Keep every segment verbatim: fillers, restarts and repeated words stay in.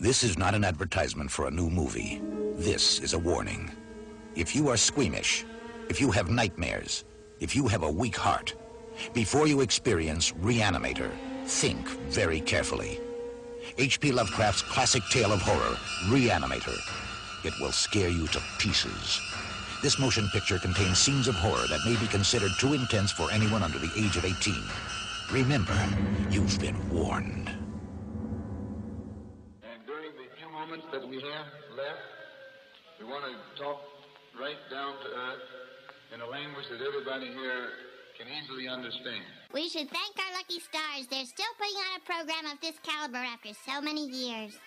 This is not an advertisement for a new movie. This is a warning. If you are squeamish, if you have nightmares, if you have a weak heart, before you experience Reanimator, think very carefully. H P. Lovecraft's classic tale of horror, Reanimator. It will scare you to pieces. This motion picture contains scenes of horror that may be considered too intense for anyone under the age of eighteen. Remember, you've been warned. And during the few moments that we have left, we want to talk right down to earth in a language that everybody here can easily understand. We should thank our lucky stars. They're still putting on a program of this caliber after so many years.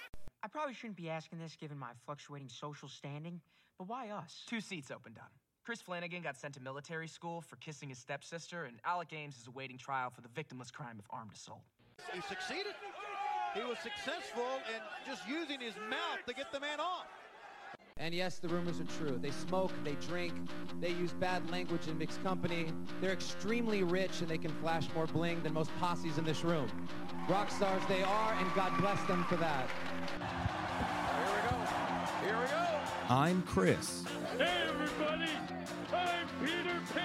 I probably shouldn't be asking this given my fluctuating social standing, but why us? Two seats opened up. Chris Flanagan got sent to military school for kissing his stepsister, and Alec Ames is awaiting trial for the victimless crime of armed assault. He succeeded. He was successful in just using his mouth to get the man off. And yes, the rumors are true. They smoke, they drink, they use bad language in mixed company. They're extremely rich, and they can flash more bling than most posses in this room. Rock stars they are, and God bless them for that. Here we go. Here we go. I'm Chris. Hey, everybody. I'm Peter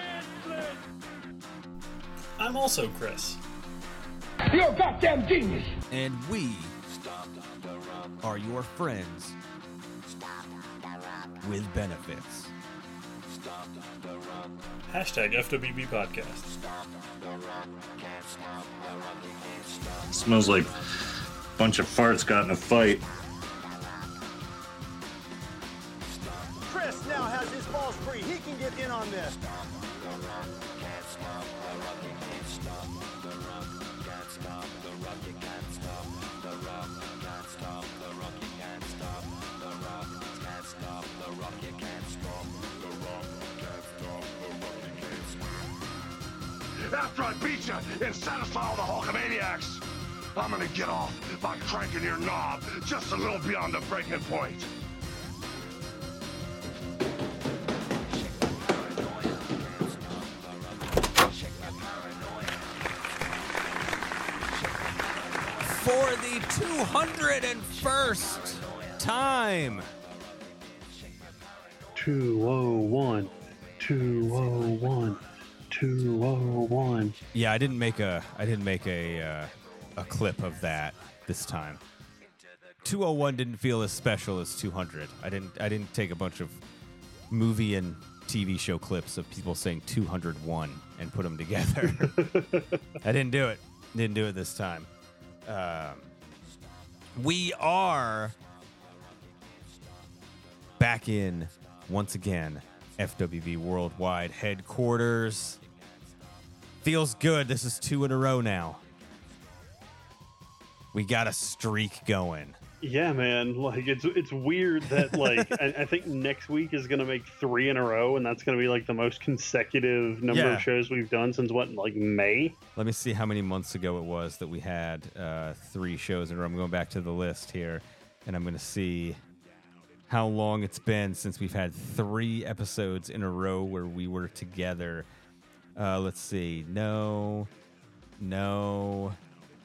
Panflet. I'm also Chris. You're a goddamn genius. And we are your friends with benefits. Hashtag F W B Podcast. It smells like a bunch of farts got in a fight. Chris now has his balls free. He can get in on this. After I beat you and satisfy all the Hulkamaniacs, I'm gonna get off by cranking your knob just a little beyond the breaking point. For the two hundred first time. two oh one, two oh one, two oh one Yeah, I didn't make a I didn't make a uh, a clip of that this time. two oh one didn't feel as special as two hundred. I didn't I didn't take a bunch of movie and T V show clips of people saying two hundred one and put them together. I didn't do it. Didn't do it this time. Um, we are back in once again. F W B Worldwide Headquarters. Feels good. This is two in a row now. We got a streak going. Yeah, man. Like, it's it's weird that, like, I, I think next week is going to make three in a row, and that's going to be, like, the most consecutive number yeah. of shows we've done since, what, like, May? Let me see how many months ago it was that we had uh, three shows in a row. I'm going back to the list here, and I'm going to see how long it's been since we've had three episodes in a row where we were together. Uh, let's see. No, no,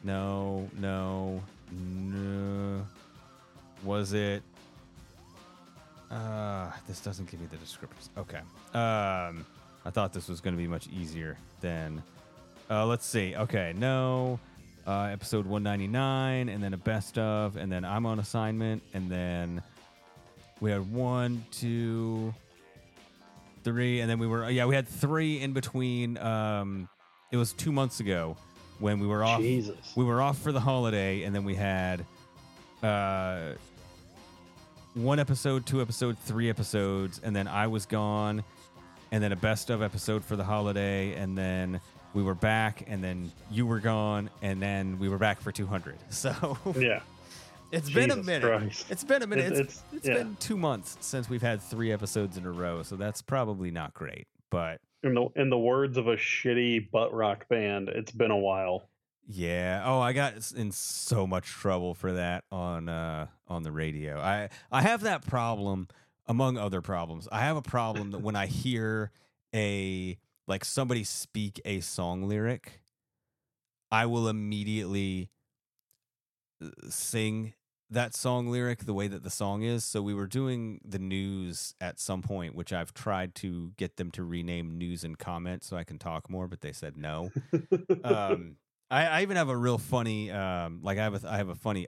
no, no, no. Was it? Uh, this doesn't give me the descriptors. Okay. Um, I thought this was going to be much easier than... Uh, let's see. Okay, no. Uh, episode one ninety-nine, and then a best of, and then I'm on assignment, and then... We had one, two, three, and then we were, yeah, we had three in between. Um, it was two months ago when we were off. Jesus. We were off for the holiday, and then we had uh, one episode, two episodes, three episodes, and then I was gone, and then a best of episode for the holiday, and then we were back, and then you were gone, and then we were back for two hundred. So, yeah. It's been, it's been a minute. It's been a minute. It's, it's, it's yeah. been two months since we've had three episodes in a row, so that's probably not great. But in the in the words of a shitty butt rock band, it's been a while. Yeah. Oh, I got in so much trouble for that on uh, on the radio. I I have that problem among other problems. I have a problem that when I hear a like somebody speak a song lyric, I will immediately sing that song lyric the way that the song is. So we were doing the news at some point, which I've tried to get them to rename news and comment so I can talk more, but they said no. um, I, I even have a real funny, um, like I have a, I have a funny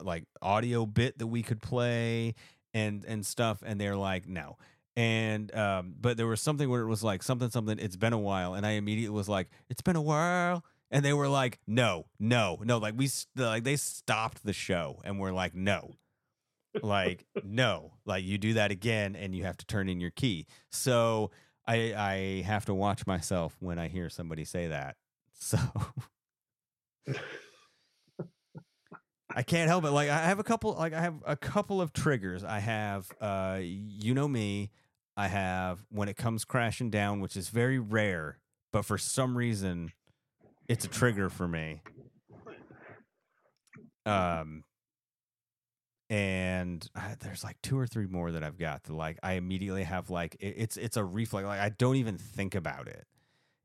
like audio bit that we could play and, and stuff. And they're like, no. And, um, but there was something where it was like something, something, it's been a while. And I immediately was like, it's been a while. And they were like, no, no, no. Like we, like they stopped the show and were like, no, like, no, like you do that again and you have to turn in your key. So I, I have to watch myself when I hear somebody say that. So I can't help it. Like I have a couple, like I have a couple of triggers. I have, uh, you know me, I have when it comes crashing down, which is very rare, but for some reason, it's a trigger for me. Um, and I, there's like two or three more that I've got that like I immediately have like it, it's it's a reflex. Like I don't even think about it.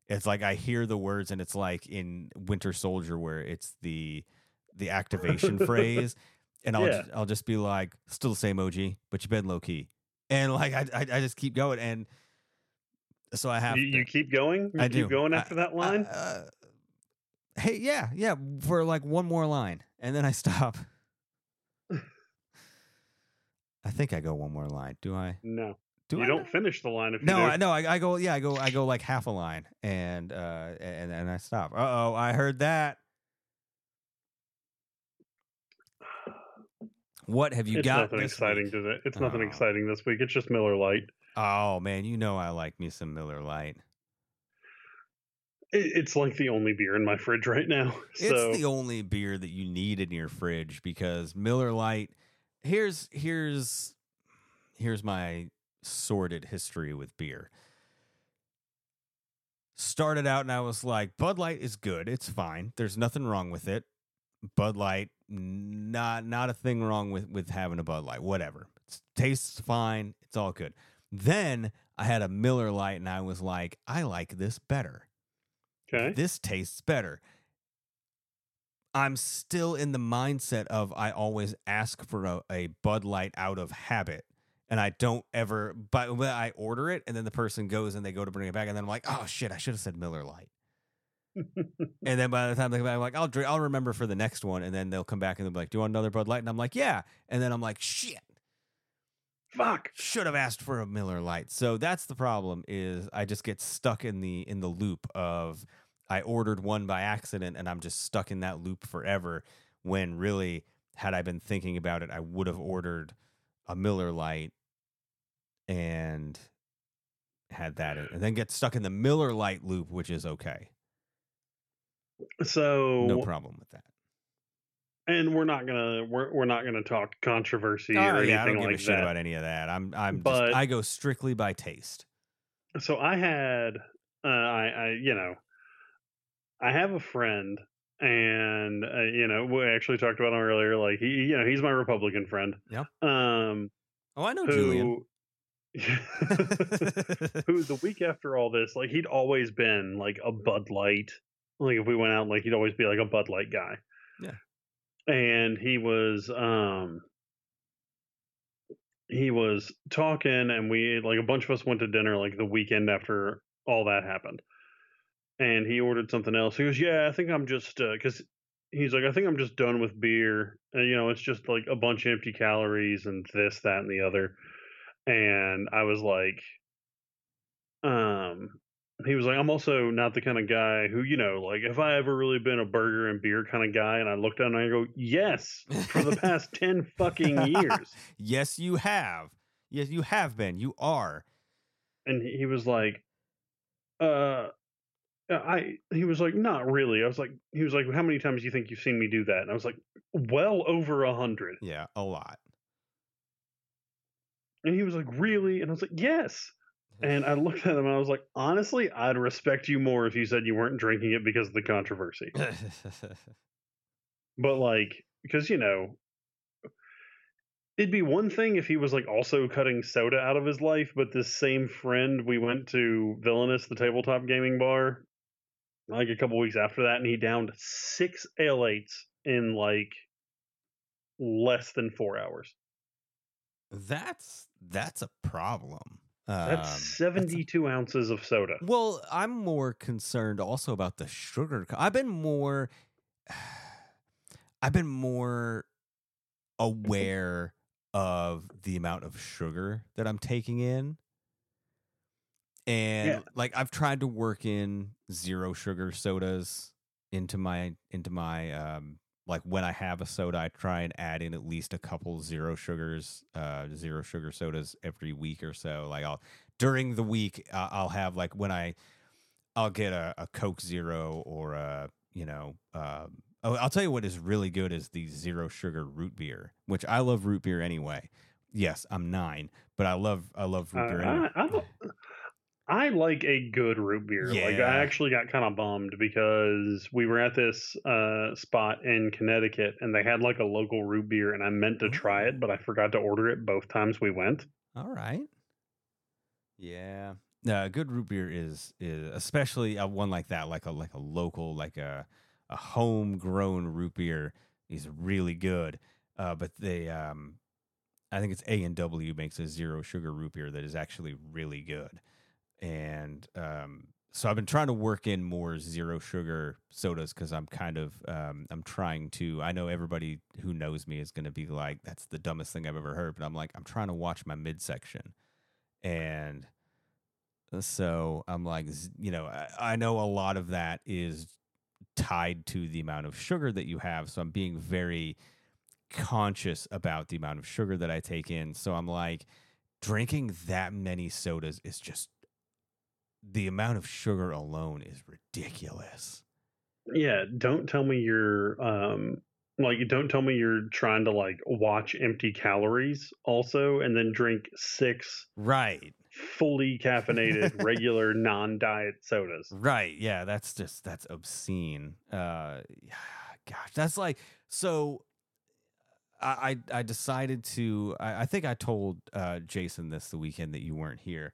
It's like I hear the words and it's like in Winter Soldier where it's the the activation phrase, and I'll yeah. just, I'll just be like still the same O G, but you've been low key, and like I I, I just keep going, and so I have you, to, you keep going. You I keep do going after I, that line. I, uh, Hey, yeah, yeah, for like one more line, and then I stop. I think I go one more line. Do I? No. Do you I? Don't finish the line if no, you do. I, no, I, I go, yeah, I go, I go like half a line, and uh, and and I stop. Uh oh, I heard that. What have you it's got? It's nothing this exciting week? Today. It's nothing oh. exciting this week. It's just Miller Lite. Oh man, you know I like me some Miller Lite. It's like the only beer in my fridge right now. So. It's the only beer that you need in your fridge because Miller Lite. Here's here's here's my sordid history with beer. Started out and I was like, Bud Light is good. It's fine. There's nothing wrong with it. Bud Light, not not a thing wrong with with having a Bud Light. Whatever. It tastes fine. It's all good. Then I had a Miller Lite and I was like, I like this better. Okay. This tastes better. I'm still in the mindset of I always ask for a, a Bud Light out of habit, and I don't ever. But when I order it, and then the person goes and they go to bring it back, and then I'm like, oh shit, I should have said Miller Lite. And then by the time they come back, I'm like, I'll drink, I'll remember for the next one, and then they'll come back and they'll be like, do you want another Bud Light? And I'm like, yeah. And then I'm like, shit. Fuck. Should have asked for a Miller Lite. So that's the problem is I just get stuck in the in the loop of I ordered one by accident and I'm just stuck in that loop forever when really had I been thinking about it, I would have ordered a Miller Lite and had that in, and then get stuck in the Miller Lite loop, which is okay. So no problem with that. And we're not gonna we're we're not gonna talk controversy oh, or yeah, anything like that. I don't give like a shit that. about any of that. I'm I'm but, just, I go strictly by taste. So I had uh, I I you know I have a friend, and uh, you know we actually talked about him earlier. Like he you know he's my Republican friend. Yeah. Um. Oh, I know who, Julian. Who the week after all this, like he'd always been like a Bud Light. Like if we went out, like he'd always be like a Bud Light guy. Yeah. And he was, um, he was talking, and we, like, a bunch of us went to dinner, like, the weekend after all that happened. And he ordered something else. He goes, yeah, I think I'm just, uh, because he's like, I think I'm just done with beer. And, you know, it's just, like, a bunch of empty calories and this, that, and the other. And I was like, um... he was like, I'm also not the kind of guy who, you know, like, have I ever really been a burger and beer kind of guy? And I looked down and I go, yes, for the past ten fucking years. Yes, you have. Yes, you have been. You are. And he was like, uh, I, he was like, not really. I was like, he was like, how many times do you think you've seen me do that? And I was like, well over a hundred. Yeah, a lot. And he was like, really? And I was like, yes. And I looked at him and I was like, honestly, I'd respect you more if you said you weren't drinking it because of the controversy. But like, because, you know, it'd be one thing if he was like also cutting soda out of his life. But this same friend, we went to Villainous, the tabletop gaming bar, like a couple weeks after that. And he downed six A L eights in like less than four hours. That's that's a problem. That's um, seventy-two that's a, ounces of soda. Well, I'm more concerned also about the sugar. I've been more, I've been more aware of the amount of sugar that I'm taking in, and yeah. like I've tried to work in zero sugar sodas into my into my um, like when I have a soda, I try and add in at least a couple zero sugars, uh, zero sugar sodas every week or so. Like I'll during the week, uh, I'll have like when I, I'll get a, a Coke Zero or a you know. Um, I'll tell you what is really good is the zero sugar root beer, which I love root beer anyway. Yes, I'm nine, but I love I love root beer. Uh, anyway. I, I, I like a good root beer. Yeah. Like I actually got kind of bummed because we were at this uh, spot in Connecticut and they had like a local root beer, and I meant to try it, but I forgot to order it both times we went. All right. Yeah, uh, good root beer is is especially uh, one like that, like a like a local like a. A homegrown root beer is really good, uh, but they, um, I think it's A and W makes a zero sugar root beer that is actually really good, and um, so I've been trying to work in more zero sugar sodas because I'm kind of, um, I'm trying to. I know everybody who knows me is going to be like, "That's the dumbest thing I've ever heard," but I'm like, I'm trying to watch my midsection, and so I'm like, you know, I, I know a lot of that is tied to the amount of sugar that you have. So I'm being very conscious about the amount of sugar that I take in. So I'm like, drinking that many sodas is just, the amount of sugar alone is ridiculous. Yeah. Don't tell me you're, um, like, don't tell me you're trying to like watch empty calories also, and then drink six. Right. Fully caffeinated, regular non-diet sodas. Right. Yeah, that's just that's obscene. Uh, gosh, that's like so. I I, I decided to. I, I think I told uh, Jason this the weekend that you weren't here,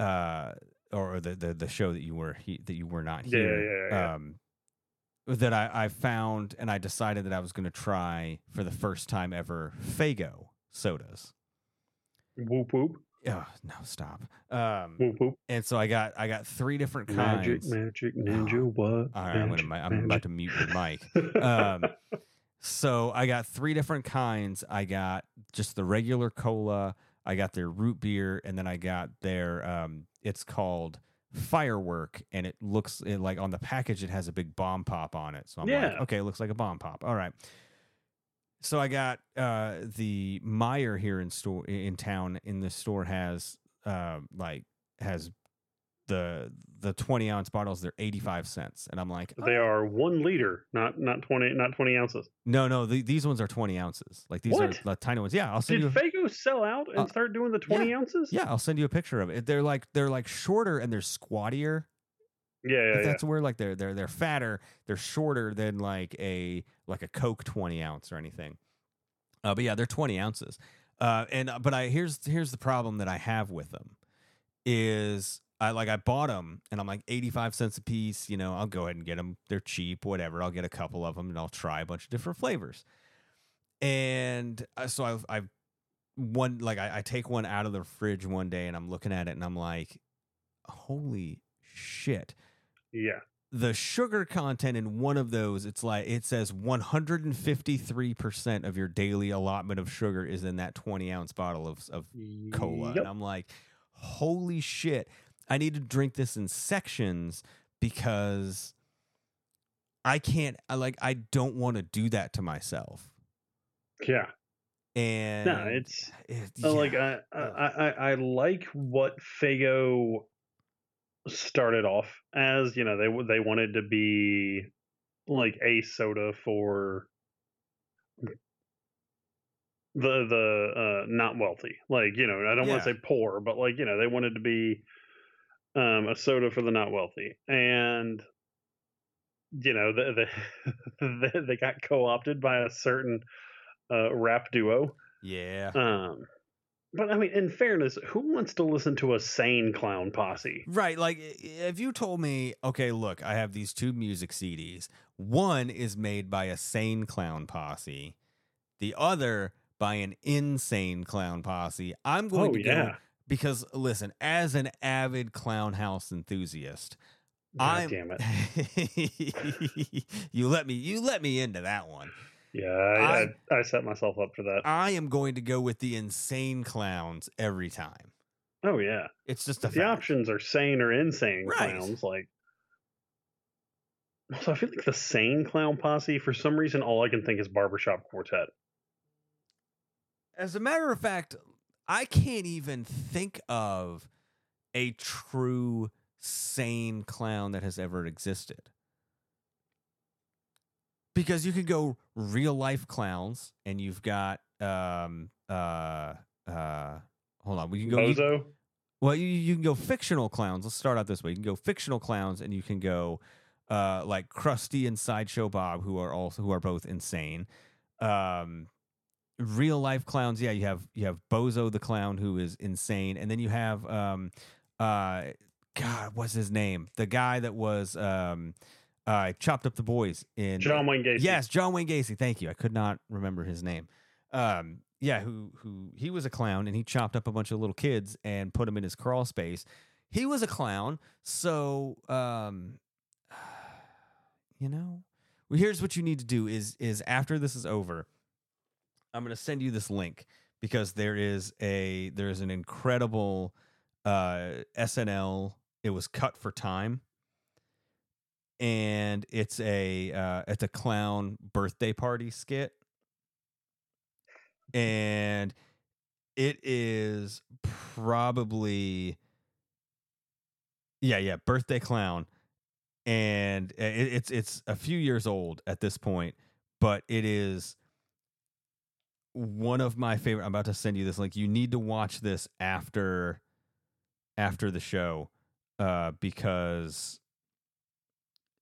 uh, or the the the show that you were he, that you were not here. Yeah, yeah, yeah. Um, that I I found, and I decided that I was going to try for the first time ever Faygo sodas. Whoop whoop. Oh, no, stop. Um, whoop, whoop. And so I got I got three different kinds. Magic, magic, ninja, oh. what? All right, magic, I'm, gonna, I'm magic. about to mute your mic. Um, so I got three different kinds. I got just the regular cola, I got their root beer, and then I got their, um, it's called Firework, and it looks it, like on the package, it has a big bomb pop on it. So I'm yeah. like, okay, it looks like a bomb pop. All right. So I got uh, the Meijer here in store in town. In the store has uh, like has the the twenty ounce bottles. They're eighty five cents, and I'm like, oh. They are one liter, not not twenty, not twenty ounces. No, no, the, these ones are twenty ounces. Like these what? are like, tiny ones. Yeah, I'll send Did you. Did Faygo sell out and uh, start doing the twenty yeah, ounces? Yeah, I'll send you a picture of it. They're like they're like shorter and they're squattier. Yeah, yeah that's yeah. where like they're they're they're fatter, they're shorter than like a like a Coke twenty ounce or anything. Uh, but yeah, they're twenty ounces. Uh, and but I here's here's the problem that I have with them is I like I bought them and I'm like eighty five cents a piece. You know, I'll go ahead and get them. They're cheap, whatever. I'll get a couple of them and I'll try a bunch of different flavors. And uh, so I've I've one like I, I take one out of the fridge one day and I'm looking at it and I'm like, holy shit. Yeah. The sugar content in one of those, it's like it says one hundred fifty-three percent of your daily allotment of sugar is in that twenty ounce bottle of, of cola. Yep. And I'm like, holy shit. I need to drink this in sections because I can't, I like, I don't want to do that to myself. Yeah. And no, it's it, yeah. like, I, I, I, I like what Faygo started off as, you know, they they wanted to be like a soda for the the uh not wealthy, like, you know, I don't yeah. want to say poor, but like, you know, they wanted to be um a soda for the not wealthy, and you know the, the they got co-opted by a certain uh rap duo. Yeah. um But, I mean, in fairness, who wants to listen to a sane clown posse? Right. Like, if you told me, okay, look, I have these two music C Ds. One is made by a sane clown posse, the other by an insane clown posse. I'm going oh, to go yeah. because, listen, as an avid clown house enthusiast, I damn it. you let me you let me into that one. Yeah, I, I, I set myself up for that. I am going to go with the insane clowns every time. Oh yeah, it's just a the fact. Options are sane or insane right. clowns. Like, so I feel like the sane clown posse. For some reason, all I can think is Barbershop Quartet. As a matter of fact, I can't even think of a true sane clown that has ever existed. Because you could go real life clowns, and you've got um uh uh. Hold on. We can go. Bozo? You, well, you, you can go fictional clowns. Let's start out this way. You can go fictional clowns, and you can go uh, like Krusty and Sideshow Bob, who are also who are both insane. Um, real life clowns. Yeah, you have you have Bozo the clown, who is insane, and then you have um, uh, God, what's his name? The guy that was um, uh, chopped up the boys in John Wayne Gacy. Yes, John Wayne Gacy. Thank you. I could not remember his name. Um, Yeah, who who he was a clown, and he chopped up a bunch of little kids and put them in his crawl space. He was a clown, so um, you know. Well, here's what you need to do: is is after this is over, I'm going to send you this link, because there is a there is an incredible uh, S N L. It was cut for time, and it's a uh, it's a clown birthday party skit. And it is probably, yeah, yeah, birthday clown, and it, it's it's a few years old at this point, but it is one of my favorite. I'm about to send you this link. You need to watch this after after the show, uh, because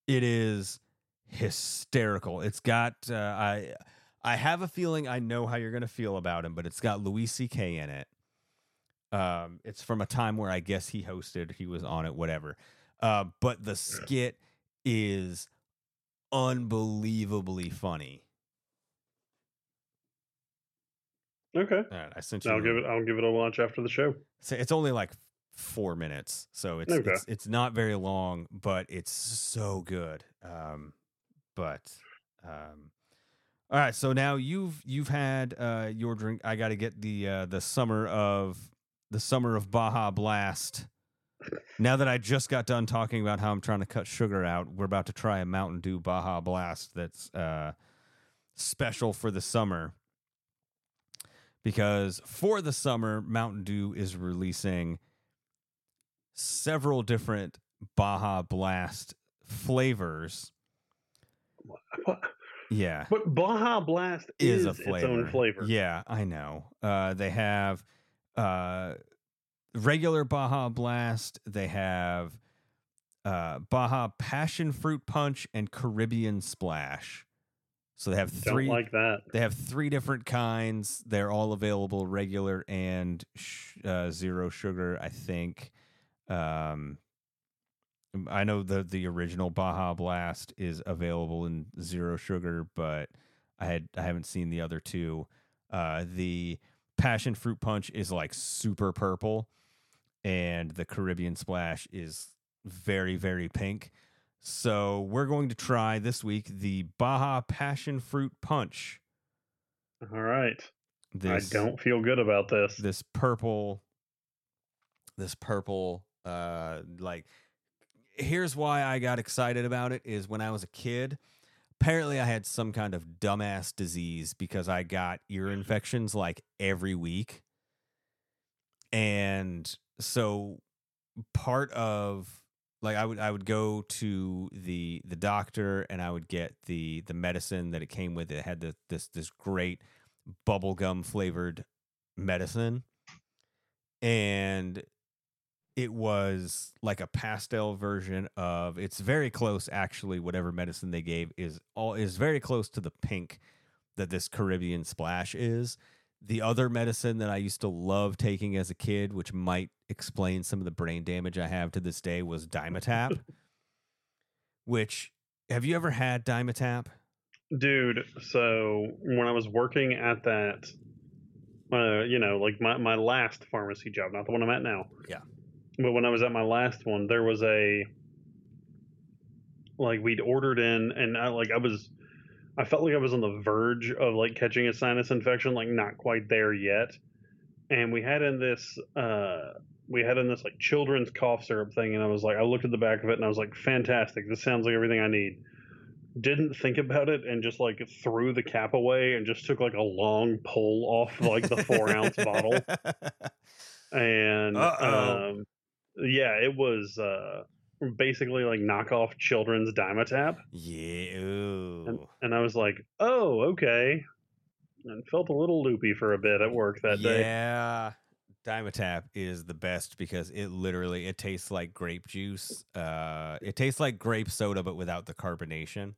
it is hysterical. It's got uh, I. I have a feeling I know how you're going to feel about him, but it's got Louis C K in it. Um, it's from a time where I guess he hosted, he was on it, whatever. Uh, but the skit is unbelievably funny. Okay. All right, I sent you. I'll give it. I'll give it a watch after the show. So it's only like four minutes, so it's okay. it's, it's not very long, but it's so good. Um, but. Um, All right, so now you've you've had uh, your drink. I got to get the uh, the summer of the summer of Baja Blast. Now that I just got done talking about how I'm trying to cut sugar out, we're about to try a Mountain Dew Baja Blast that's uh, special for the summer. Because for the summer, Mountain Dew is releasing several different Baja Blast flavors. What? Yeah, but Baja Blast is, is a flavor. Its own flavor. Yeah, I know. Uh, they have uh, regular Baja Blast. They have uh, Baja Passion Fruit Punch and Caribbean Splash. So they have three. Don't like that. They have three different kinds. They're all available, regular and sh- uh, zero sugar, I think. Um, I know the the original Baja Blast is available in zero sugar, but I had I haven't seen the other two. Uh, the Passion Fruit Punch is like super purple, and the Caribbean Splash is very, very pink. So we're going to try this week the Baja Passion Fruit Punch. All right. This, I don't feel good about this. This purple, this purple, uh, like. Here's why I got excited about it is when I was a kid, apparently I had some kind of dumbass disease because I got ear infections like every week. And so part of like I would I would go to the the doctor and I would get the the medicine that it came with. It had the, this this great bubblegum flavored medicine. And it was like a pastel version of, it's very close, actually, whatever medicine they gave is all is very close to the pink that this Caribbean Splash is. The other medicine that I used to love taking as a kid, which might explain some of the brain damage I have to this day, was Dimetapp. Which, have you ever had Dimetapp? Dude, so when I was working at that, uh, you know, like my, my last pharmacy job, not the one I'm at now. Yeah. But when I was at my last one, there was a, like we'd ordered in and I like, I was, I felt like I was on the verge of like catching a sinus infection, like not quite there yet. And we had in this, uh, we had in this like children's cough syrup thing. And I was like, I looked at the back of it and I was like, fantastic. This sounds like everything I need. Didn't think about it and just like threw the cap away and just took like a long pull off like the four ounce bottle. And Uh-oh. um yeah, it was uh basically like knockoff children's Dimetapp. Yeah. And, and I was like, oh, okay. And felt a little loopy for a bit at work that yeah. day. Yeah. Dimetapp is the best because it literally, it tastes like grape juice. Uh, it tastes like grape soda, but without the carbonation.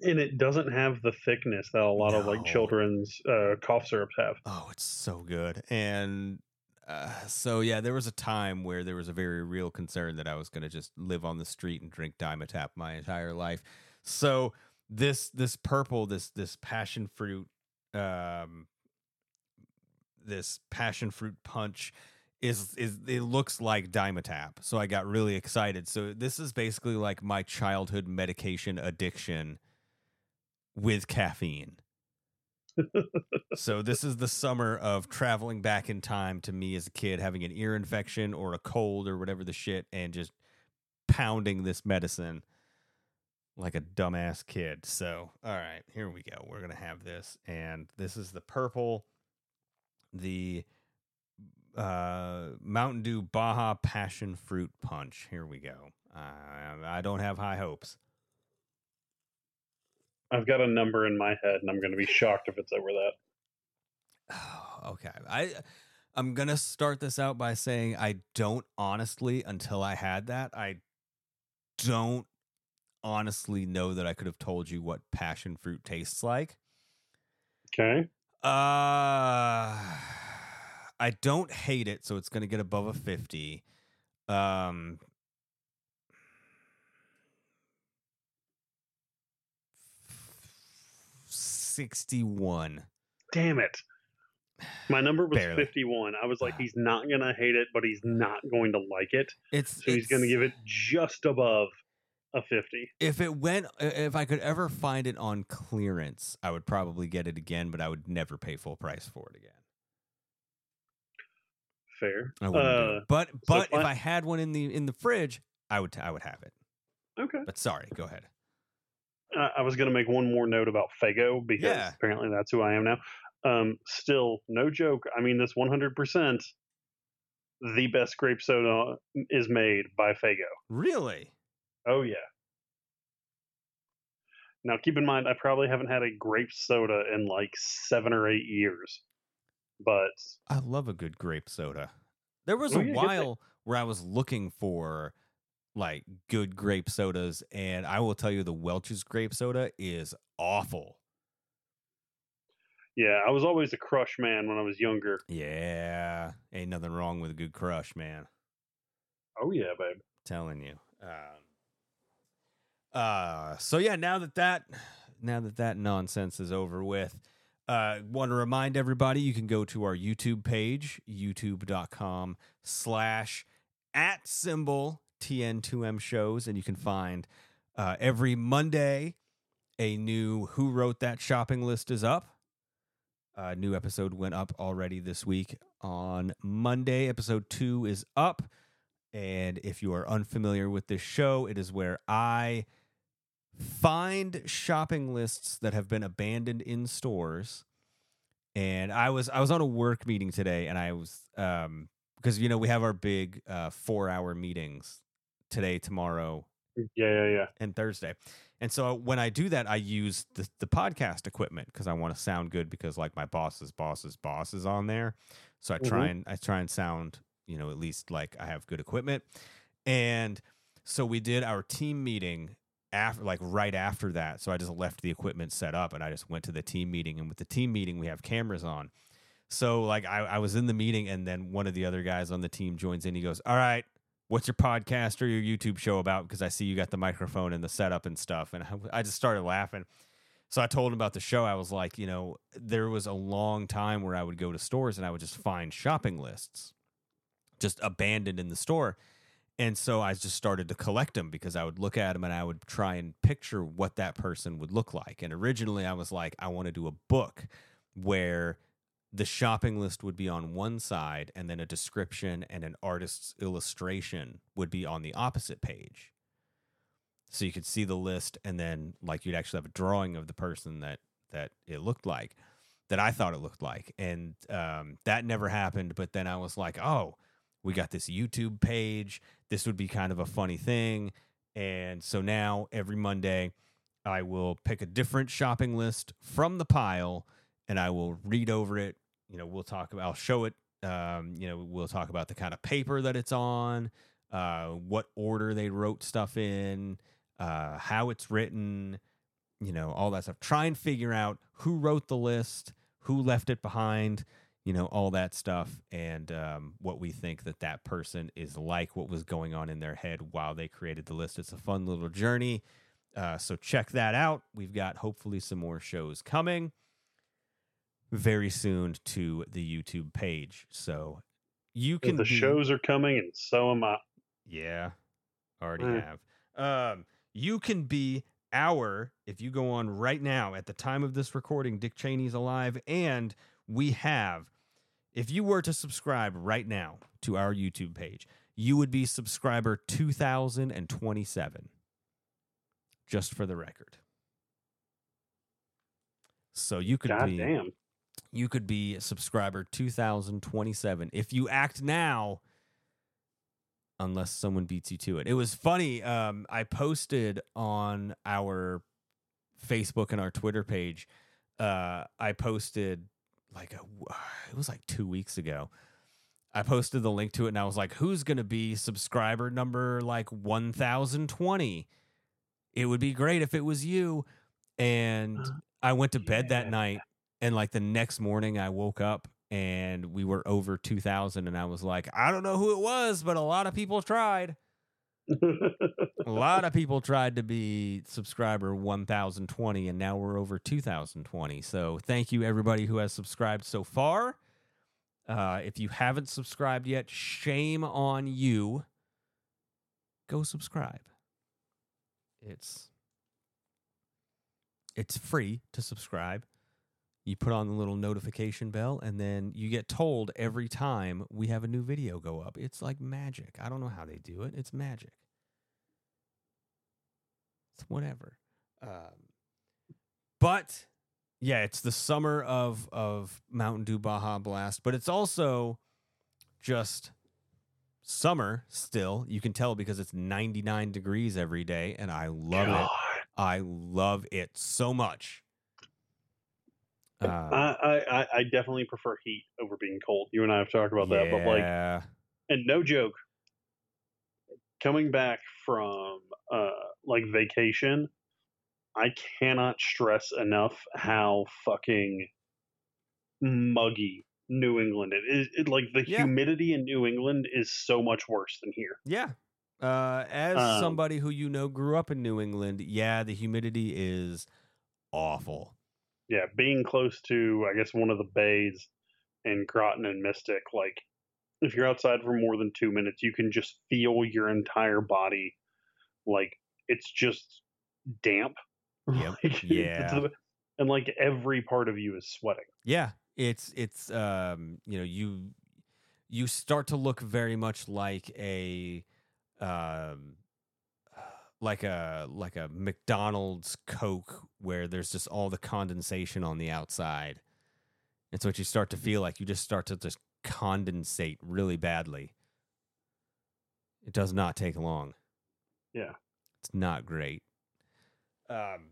And it doesn't have the thickness that a lot no. of like children's uh, cough syrups have. Oh, it's so good. And uh, so, yeah, there was a time where there was a very real concern that I was going to just live on the street and drink Dimetapp my entire life. So this, this purple, this, this passion fruit, um, this passion fruit punch is is it looks like Dimetapp, so I got really excited. So this is basically like my childhood medication addiction with caffeine. So this is the summer of traveling back in time to me as a kid having an ear infection or a cold or whatever the shit and just pounding this medicine like a dumbass kid. So all right, here we go, we're gonna have this. And this is the purple, the uh, Mountain Dew Baja Passion Fruit Punch. Here we go. Uh, I don't have high hopes. I've got a number in my head, and I'm going to be shocked if it's over that. Oh, okay. I, I'm going to start this out by saying I don't honestly, until I had that, I don't honestly know that I could have told you what passion fruit tastes like. Okay. Uh, I don't hate it, so it's going to get above a fifty. Um, sixty-one. Damn it. My number was Barely. fifty-one. I was like, he's not going to hate it, but he's not going to like it. It's, so it's, he's going to give it just above a fifty. If it went, if I could ever find it on clearance, I would probably get it again, but I would never pay full price for it again. Fair. I wouldn't uh, do it. But but so if I had one in the in the fridge, I would I would have it. Okay. But sorry, go ahead. Uh, I was going to make one more note about Faygo because yeah. apparently that's who I am now. Um, still, no joke. I mean, this one hundred percent the best grape soda is made by Faygo. Really? Oh, yeah. Now, keep in mind, I probably haven't had a grape soda in like seven or eight years. But I love a good grape soda. There was oh, a yeah, while where I was looking for like good grape sodas, and I will tell you the Welch's grape soda is awful. Yeah, I was always a Crush man when I was younger. Yeah, ain't nothing wrong with a good Crush, man. Oh, yeah, babe. Telling you. Um, Uh, so yeah, now that that, now that that nonsense is over with, uh, want to remind everybody, you can go to our YouTube page, youtube.com slash at symbol T N two M shows. And you can find, uh, every Monday, a new Who Wrote That shopping list is up. A new episode went up already this week on Monday. Episode two is up. And if you are unfamiliar with this show, it is where I find shopping lists that have been abandoned in stores. And I was I was on a work meeting today, and I was um because you know we have our big uh four hour meetings today, tomorrow, yeah yeah yeah and Thursday. And so when I do that, I use the, the podcast equipment because I want to sound good, because like my boss's boss's boss is on there, so I try mm-hmm. and I try and sound, you know, at least like I have good equipment. And so we did our team meeting after, like right after that. So I just left the equipment set up and I just went to the team meeting. And with the team meeting, we have cameras on. So like I, I was in the meeting, and then one of the other guys on the team joins in. He goes, all right, what's your podcast or your YouTube show about? Because I see you got the microphone and the setup and stuff. And I, I just started laughing. So I told him about the show. I was like, you know, there was a long time where I would go to stores and I would just find shopping lists just abandoned in the store. And so I just started to collect them because I would look at them and I would try and picture what that person would look like. And originally I was like, I want to do a book where the shopping list would be on one side and then a description and an artist's illustration would be on the opposite page. So you could see the list and then like you'd actually have a drawing of the person that that it looked like, that I thought it looked like. And um, that never happened. But then I was like, oh, we got this YouTube page. This would be kind of a funny thing. And so now every Monday I will pick a different shopping list from the pile and I will read over it. You know, we'll talk about, I'll show it. Um, you know, we'll talk about the kind of paper that it's on, uh, what order they wrote stuff in, uh, how it's written, you know, all that stuff. Try and figure out who wrote the list, who left it behind, you know, all that stuff, and um, what we think that that person is like, what was going on in their head while they created the list. It's a fun little journey. Uh, so check that out. We've got hopefully some more shows coming very soon to the YouTube page. So you can... The be... shows are coming and so am I. Yeah, already mm. have. Um, you can be... Hour, if you go on right now at the time of this recording, Dick Cheney's alive, and we have, if you were to subscribe right now to our YouTube page, you would be subscriber two thousand twenty-seven, just for the record. So you could God be damn. you could be subscriber two thousand twenty-seven if you act now, unless someone beats you to it. It was funny. Um, I posted on our Facebook and our Twitter page. Uh, I posted like a, it was like two weeks ago. I posted the link to it and I was like, who's going to be subscriber number like one thousand twenty? It would be great if it was you. And I went to bed yeah. that night, and like the next morning I woke up and we were over two thousand, and I was like, I don't know who it was, but a lot of people tried. A lot of people tried to be subscriber one thousand twenty, and now we're over two thousand twenty. So thank you, everybody who has subscribed so far. Uh, if you haven't subscribed yet, shame on you. Go subscribe. It's, it's free to subscribe. You put on the little notification bell, and then you get told every time we have a new video go up. It's like magic. I don't know how they do it. It's magic. It's whatever. Um, but, yeah, it's the summer of, of Mountain Dew Baja Blast, but it's also just summer still. You can tell because it's ninety-nine degrees every day, and I love God. it. I love it so much. Uh, I, I, I definitely prefer heat over being cold. You and I have talked about yeah. that, but like, and no joke, coming back from uh, like vacation, I cannot stress enough how fucking muggy New England is. It, it, like the yeah. humidity in New England is so much worse than here. Yeah. Uh, as um, somebody who, you know, grew up in New England. Yeah. The humidity is awful. Yeah, being close to, I guess, one of the bays in Groton and Mystic, like, if you're outside for more than two minutes, you can just feel your entire body, like, it's just damp. Yep. Like, yeah. It's, and, like, every part of you is sweating. Yeah, it's, it's um, you know, you you start to look very much like a, um, like a like a McDonald's Coke where there's just all the condensation on the outside. And so what you start to feel like, you just start to just condensate really badly. It does not take long. Yeah. It's not great. Um,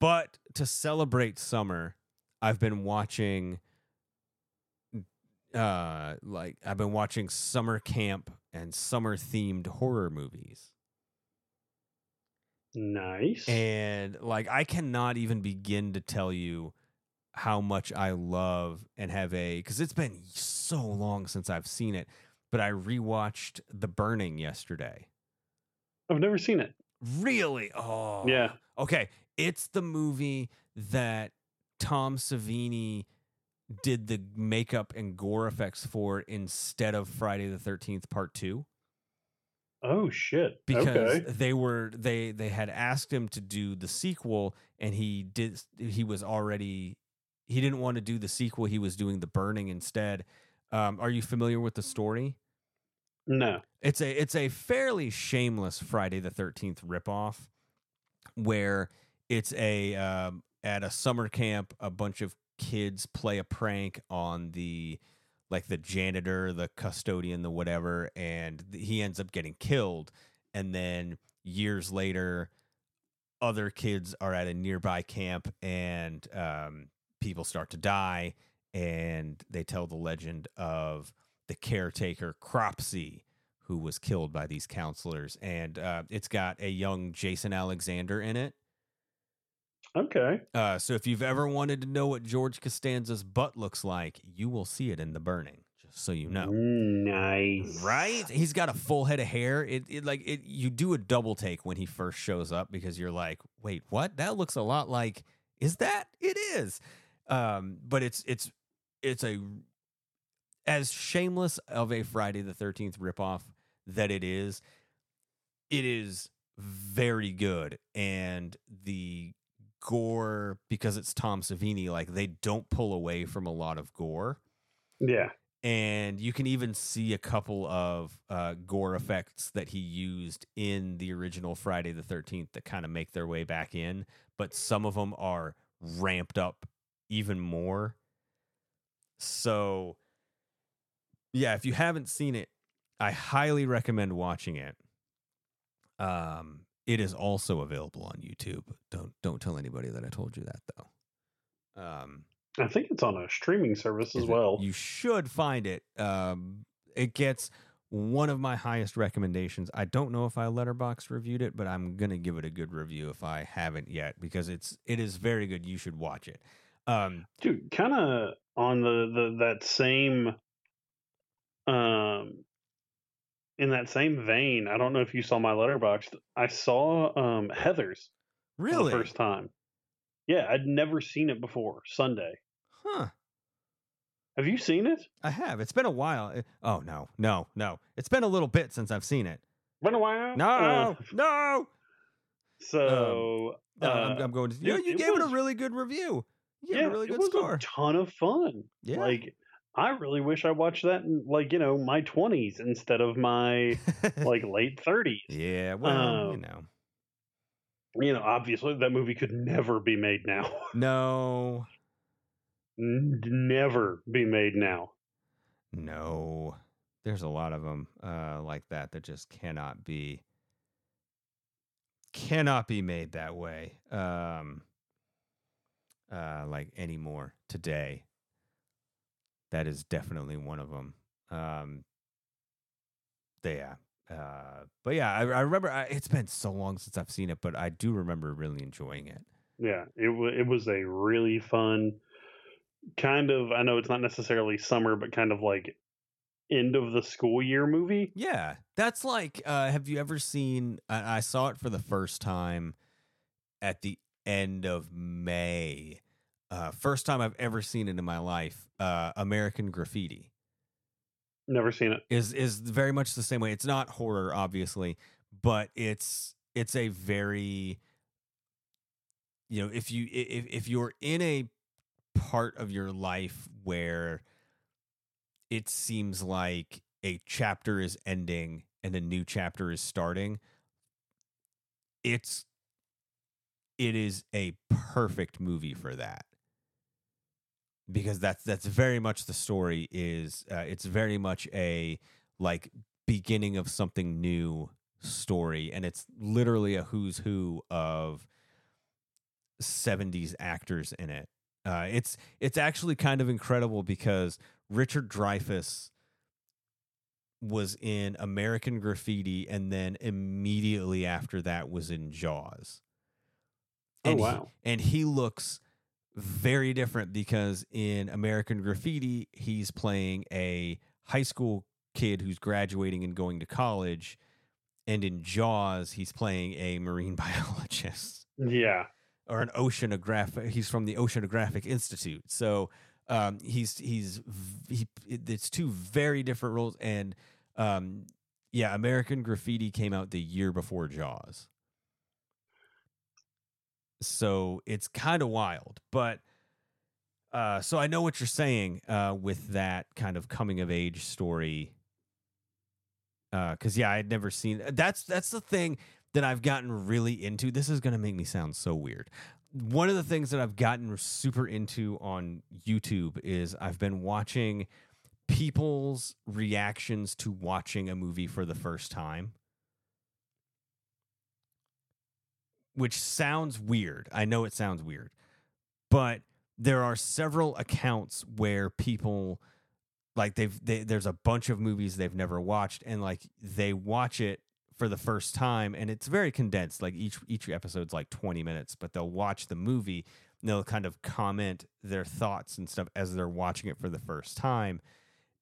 but to celebrate summer, I've been watching uh like I've been watching summer camp and summer themed horror movies. Nice. And like, I cannot even begin to tell you how much I love and have a, because it's been so long since I've seen it, but I rewatched The Burning yesterday. I've never seen it. Really? Oh, yeah. Okay. It's the movie that Tom Savini did the makeup and gore effects for instead of Friday the thirteenth Part Two. Oh shit! Because okay. they were they they had asked him to do the sequel, and he did. He was already he didn't want to do the sequel. He was doing The Burning instead. Um, are you familiar with the story? No. It's a it's a fairly shameless Friday the thirteenth ripoff, where it's a um, at a summer camp, a bunch of kids play a prank on the like the janitor, the custodian, the whatever, and he ends up getting killed. And then years later, other kids are at a nearby camp, and um, people start to die. And they tell the legend of the caretaker Cropsey, who was killed by these counselors. And uh, it's got a young Jason Alexander in it. Okay. Uh, so if you've ever wanted to know what George Costanza's butt looks like, you will see it in The Burning, just so you know. Nice. Right? He's got a full head of hair. It, it like it. You do a double take when he first shows up because you're like, wait, what? That looks a lot like, is that? It is. Um, but it's, it's, it's a, as shameless of a Friday the thirteenth ripoff that it is, it is very good. And the gore, because it's Tom Savini, like they don't pull away from a lot of gore. Yeah. And you can even see a couple of uh, gore effects that he used in the original Friday the thirteenth that kind of make their way back in, but some of them are ramped up even more. So yeah, if you haven't seen it, I highly recommend watching it. Um, it is also available on YouTube. Don't don't tell anybody that I told you that though. Um, I think it's on a streaming service as well. You should find it. Um, it gets one of my highest recommendations. I don't know if I Letterboxd reviewed it, but I'm gonna give it a good review if I haven't yet because it's it is very good. You should watch it. Um, Dude, kind of on the, the that same, um, in that same vein. I don't know if you saw my Letterboxd. I saw um, Heathers, really, for the first time. Yeah, I'd never seen it before. Sunday, huh? Have you seen it? I have. It's been a while. Oh no, no, no! It's been a little bit since I've seen it. Been a while? No, uh, no. So um, no, uh, I'm, I'm going to. You, it, you gave it, was, it a really good review. Yeah, a really good it was score. A ton of fun. Yeah. Like, I really wish I watched that in, like, you know, my twenties instead of my, like, late thirties. Yeah, well, um, you know. You know, obviously, that movie could never be made now. No. N- never be made now. No. There's a lot of them uh, like that that just cannot be, cannot be made that way. Um... Uh, like anymore today. That is definitely one of them. Um, they, yeah. Uh, but yeah, I, I remember I, it's been so long since I've seen it, but I do remember really enjoying it. Yeah, it w- it was a really fun kind of, I know it's not necessarily summer, but kind of like end of the school year movie. Yeah, that's like, uh, have you ever seen, I, I saw it for the first time at the end of May, uh first time I've ever seen it in my life. uh American Graffiti. Never seen it. Is is very much the same way. It's not horror, obviously, but it's it's a very, you know, if you if if you're in a part of your life where it seems like a chapter is ending and a new chapter is starting, it's It is a perfect movie for that, because that's that's very much the story. Is uh, it's very much a like beginning of something new story, and it's literally a who's who of seventies actors in it. Uh, it's it's actually kind of incredible because Richard Dreyfuss was in American Graffiti, and then immediately after that was in Jaws. And, oh, wow. he, and he looks very different because in American Graffiti, he's playing a high school kid who's graduating and going to college. And in Jaws, he's playing a marine biologist. Yeah. or an oceanographic. He's from the Oceanographic Institute. So um, he's he's he. It's two very different roles. And um, yeah, American Graffiti came out the year before Jaws. So it's kind of wild, but uh, so I know what you're saying uh, with that kind of coming of age story. Because uh, yeah, I had never seen. That's that's the thing that I've gotten really into. This is gonna make me sound so weird. One of the things that I've gotten super into on YouTube is I've been watching people's reactions to watching a movie for the first time. Which sounds weird. I know it sounds weird. But there are several accounts where people, like, they've they, there's a bunch of movies they've never watched, and, like, they watch it for the first time, and it's very condensed. Like, each each episode's, like, twenty minutes, but they'll watch the movie, and they'll kind of comment their thoughts and stuff as they're watching it for the first time.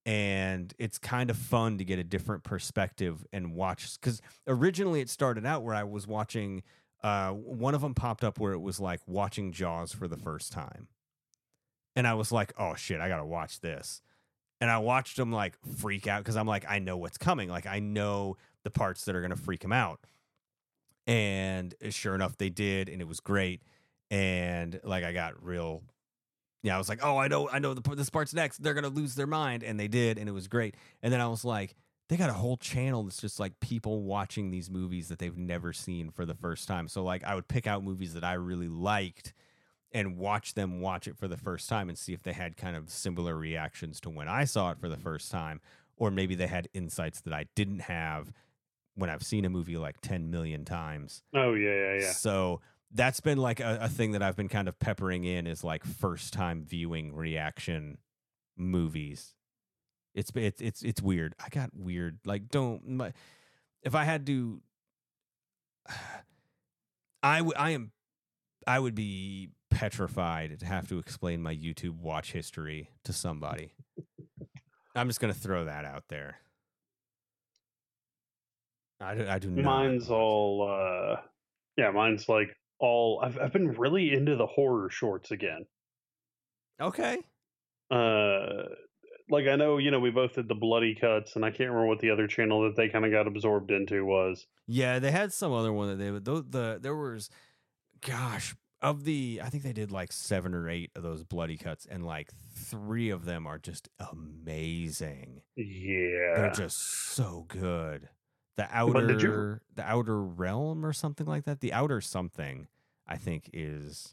And it's kind of fun to get a different perspective and watch. Because originally it started out where I was watching... Uh, one of them popped up where it was like watching Jaws for the first time. And I was like, oh shit, I gotta watch this. And I watched him like freak out because I'm like, I know what's coming. Like, I know the parts that are gonna freak him out. And sure enough, they did, and it was great. And like, I got real, yeah, I was like, oh, I know, I know the this part's next. They're gonna lose their mind, and they did, and it was great. And then I was like, they got a whole channel that's just like people watching these movies that they've never seen for the first time. So like, I would pick out movies that I really liked and watch them watch it for the first time and see if they had kind of similar reactions to when I saw it for the first time, or maybe they had insights that I didn't have when I've seen a movie like ten million times. Oh yeah, yeah, yeah. So that's been like a, a thing that I've been kind of peppering in, is like first time viewing reaction movies. It's it's it's it's weird. I got weird. Like, don't. My, if I had to, I w- I am, I would be petrified to have to explain my YouTube watch history to somebody. I'm just gonna throw that out there. I do, I do not. Mine's all. Uh, yeah, mine's like all. I've I've been really into the horror shorts again. Okay. Uh. Like, I know, you know, we both did the Bloody Cuts, and I can't remember what the other channel that they kind of got absorbed into was. Yeah, they had some other one that they would, the, the there was, gosh, of the, I think they did like seven or eight of those Bloody Cuts, and like three of them are just amazing. Yeah. They're just so good. The Outer, you... the Outer Realm or something like that. The Outer something, I think, is...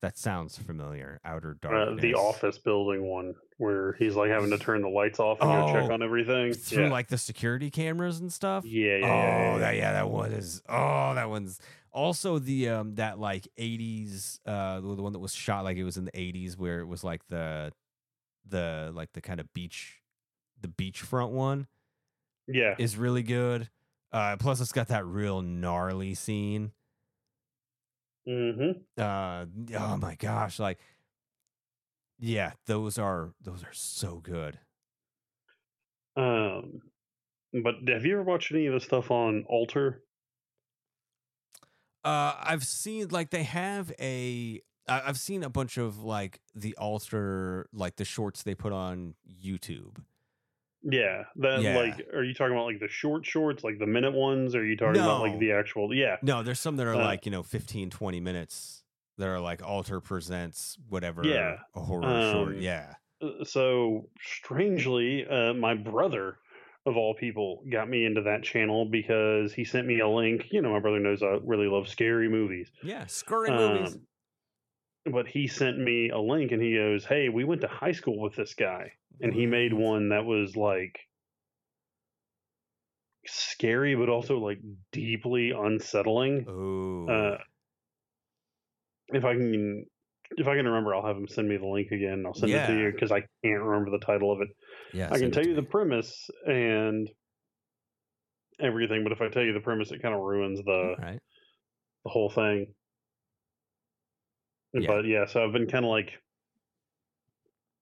That sounds familiar. Outer Darkness. Uh, the office building one where he's like having to turn the lights off and oh, go check on everything. Through yeah. like the security cameras and stuff. Yeah, yeah. Oh, yeah, yeah. That, yeah, that one is oh that one's also the um that like eighties uh the one that was shot like it was in the eighties, where it was like the the like the kind of beach the beachfront one. Yeah. Is really good. Uh plus it's got that real gnarly scene. Mm-hmm. Uh, oh my gosh! Like, yeah, those are those are so good. Um, but have you ever watched any of the stuff on Alter? Uh, I've seen like they have a. I've seen a bunch of like the Alter, like the shorts they put on YouTube. Yeah, that yeah. like, are you talking about like the short shorts, like the minute ones? Or are you talking no. about like the actual? Yeah, no, there's some that are uh, like, you know, fifteen, twenty minutes that are like Alter presents whatever. Yeah, a horror um, short. Yeah. So strangely, uh, my brother, of all people, got me into that channel because he sent me a link. You know, my brother knows I really love scary movies. Yeah, scary um, movies. But he sent me a link and he goes, "Hey, we went to high school with this guy." And he made one that was, like, scary, but also, like, deeply unsettling. Ooh. Uh, if I can if I can remember, I'll have him send me the link again. I'll send yeah. it to you, because I can't remember the title of it. Yeah, I can tell you the premise and everything, but if I tell you the premise, it kind of ruins the, right. the whole thing. Yeah. But, yeah, so I've been kind of, like...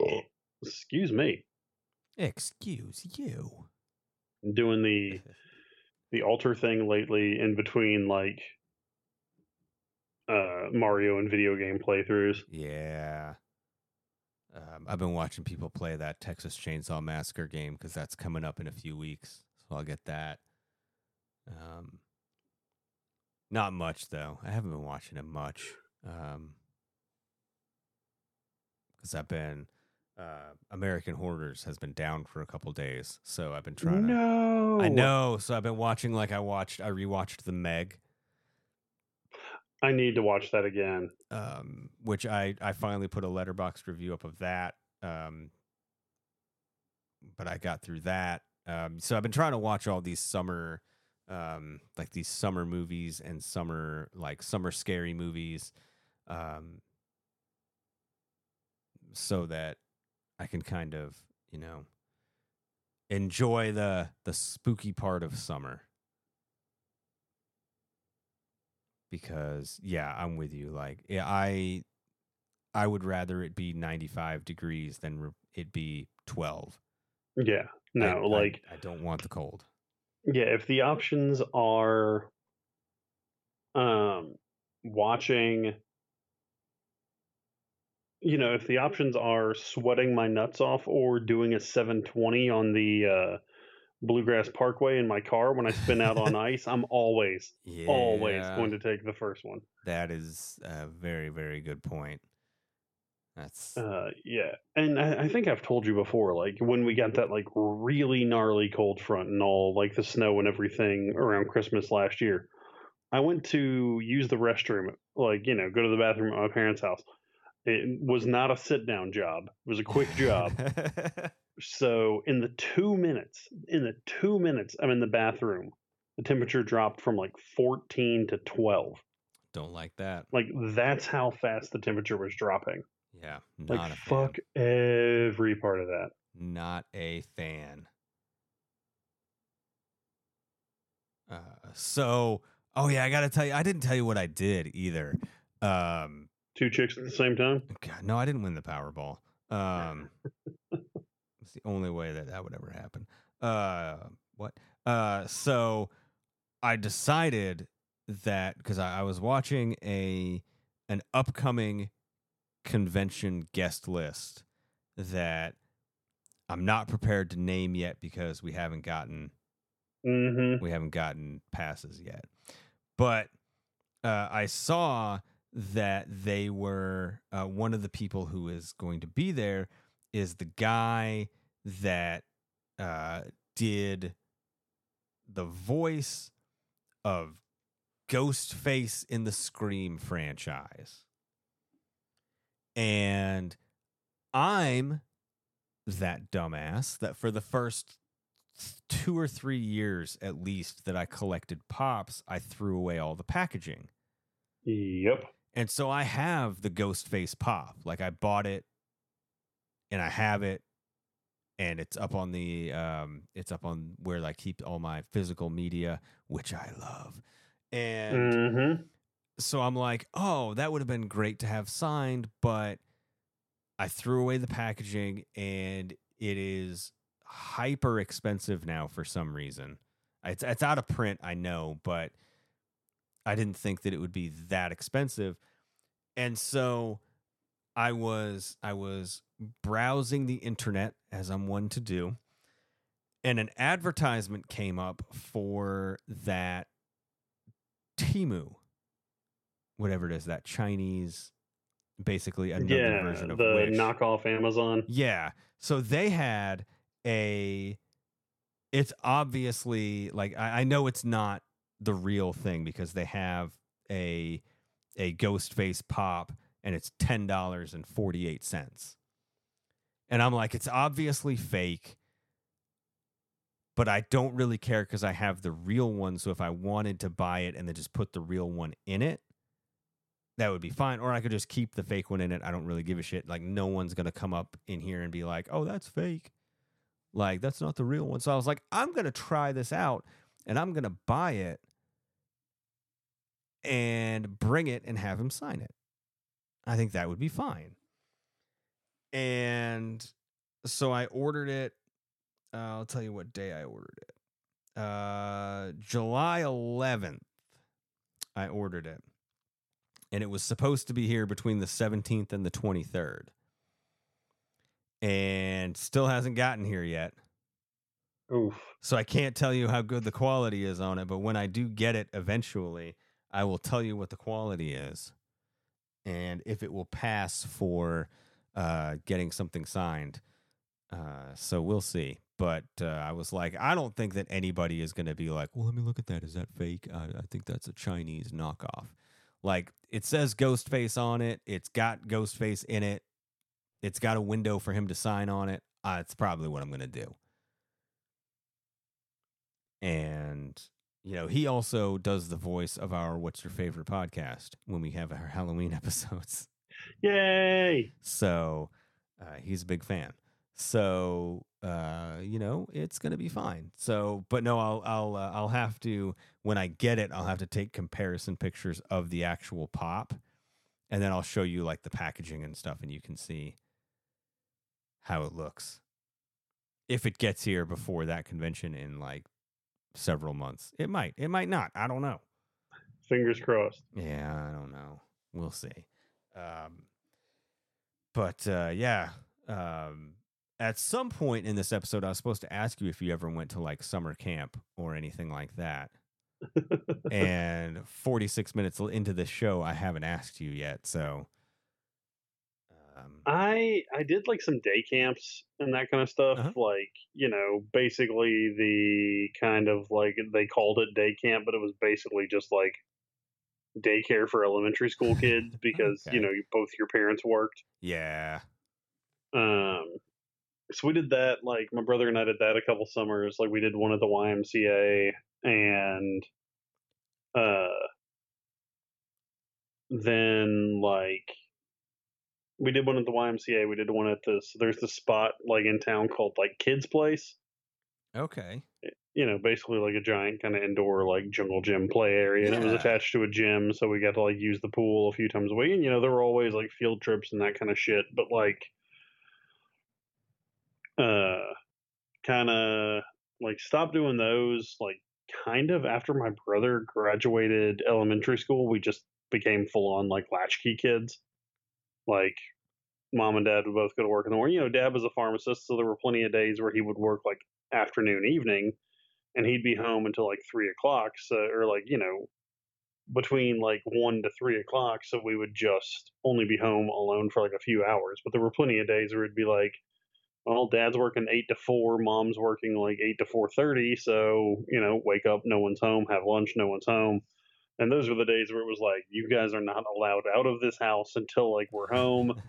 Oh. Excuse me. Excuse you. Doing the the altar thing lately in between like uh, Mario and video game playthroughs. Yeah. Um, I've been watching people play that Texas Chainsaw Massacre game because that's coming up in a few weeks. So I'll get that. Um, not much, though. I haven't been watching it much. Um, because I've been... Uh, American Hoarders has been down for a couple days, so I've been trying to... No! I know, so I've been watching, like I watched... I rewatched The Meg. I need to watch that again. Um, which I, I finally put a Letterboxd review up of that. Um, but I got through that. Um, so I've been trying to watch all these summer... Um, like these summer movies and summer... Like summer scary movies. Um, so that I can kind of, you know, enjoy the the spooky part of summer. Because, yeah, I'm with you. Like, I I would rather it be ninety-five degrees than it be twelve. Yeah, no, I, like... I, I don't want the cold. Yeah, if the options are um, watching... You know, if the options are sweating my nuts off or doing a seven twenty on the uh, Bluegrass Parkway in my car when I spin out on ice, I'm always, yeah. always going to take the first one. That is a very, very good point. That's uh, yeah. And I, I think I've told you before, like when we got that like really gnarly cold front and all like the snow and everything around Christmas last year, I went to use the restroom, like, you know, go to the bathroom at my parents' house. It was not a sit-down job. It was a quick job. So in the two minutes, in the two minutes I'm in the bathroom, the temperature dropped from like fourteen to twelve. Don't like that. Like, that's how fast the temperature was dropping. Yeah. Not like, a fuck fan. Every part of that. Not a fan. Uh, so, oh yeah, I got to tell you, I didn't tell you what I did either. Um... Two chicks at the same time? God, no, I didn't win the Powerball. Um, it's the only way that that would ever happen. Uh, what? Uh, so I decided that because I, I was watching a an upcoming convention guest list that I'm not prepared to name yet because we haven't gotten mm-hmm. we haven't gotten passes yet. But uh, I saw. That they were uh, one of the people who is going to be there is the guy that uh, did the voice of Ghostface in the Scream franchise. And I'm that dumbass that for the first two or three years at least that I collected Pops, I threw away all the packaging. Yep. And so I have the Ghostface Pop. Like, I bought it, and I have it, and it's up on the, um, it's up on where I keep all my physical media, which I love. And mm-hmm. so I'm like, oh, that would have been great to have signed, but I threw away the packaging, and it is hyper expensive now for some reason. It's it's out of print, I know, but I didn't think that it would be that expensive. And so I was I was browsing the internet, as I'm one to do, and an advertisement came up for that Temu, whatever it is, that Chinese, basically another yeah, version of the Wish. Knockoff Amazon. Yeah. So they had a... It's obviously... like I, I know it's not the real thing because they have a a Ghostface Pop and it's ten dollars and forty eight cents, and I'm like, it's obviously fake, but I don't really care because I have the real one. So if I wanted to buy it and then just put the real one in it, that would be fine. Or I could just keep the fake one in it. I don't really give a shit. Like, no one's gonna come up in here and be like, oh, that's fake. Like, that's not the real one. So I was like, I'm gonna try this out and I'm gonna buy it. And bring it and have him sign it. I think that would be fine. And so I ordered it. Uh, I'll tell you what day I ordered it. Uh, July eleventh, I ordered it. and it was supposed to be here between the seventeenth and the twenty-third. And still hasn't gotten here yet. Oof. So I can't tell you how good the quality is on it, but when I do get it eventually, I will tell you what the quality is and if it will pass for uh, getting something signed. Uh, so we'll see. But uh, I was like, I don't think that anybody is going to be like, well, let me look at that. Is that fake? I, I think that's a Chinese knockoff. Like, it says Ghostface on it. It's got Ghostface in it. It's got a window for him to sign on it. Uh, it's probably what I'm going to do. And, you know, he also does the voice of our What's Your Favorite Podcast when we have our Halloween episodes. Yay! So uh, he's a big fan. So, uh, you know, it's going to be fine. So, but no, I'll, I'll, uh, I'll have to, when I get it, I'll have to take comparison pictures of the actual pop, and then I'll show you like the packaging and stuff, and you can see how it looks. If it gets here before that convention in like several months, it might, it might not. I don't know. Fingers crossed. Yeah. I don't know. We'll see. Um, but, uh, yeah. Um, At some point in this episode, I was supposed to ask you if you ever went to like summer camp or anything like that. And forty-six minutes into this show, I haven't asked you yet. So um, I I did like some day camps and that kind of stuff. Uh-huh. Like, you know, basically the kind of like they called it day camp, but it was basically just like daycare for elementary school kids because, okay. you know, both your parents worked. Yeah. Um. So we did that, like, my brother and I did that a couple summers. Like, we did one at the Y M C A, and uh, then, like, we did one at the Y M C A, we did one at this, there's this spot, like, in town called, like, Kids Place. Okay. You know, basically, like, a giant kind of indoor, like, jungle gym play area, yeah. and it was attached to a gym, so we got to, like, use the pool a few times a week, and, you know, there were always, like, field trips and that kind of shit, but, like... Uh, kind of like stopped doing those like kind of after my brother graduated elementary school. We just became full on like latchkey kids. Like mom and dad would both go to work in the morning. You know, dad was a pharmacist, so there were plenty of days where he would work like afternoon, evening, and he'd be home until like three o'clock. So, or like, you know, between like one to three o'clock. So we would just only be home alone for like a few hours, but there were plenty of days where it'd be like, well, dad's working eight to four, mom's working like eight to four thirty. So, you know, wake up, no one's home, have lunch, no one's home. And those were the days where it was like, you guys are not allowed out of this house until like we're home.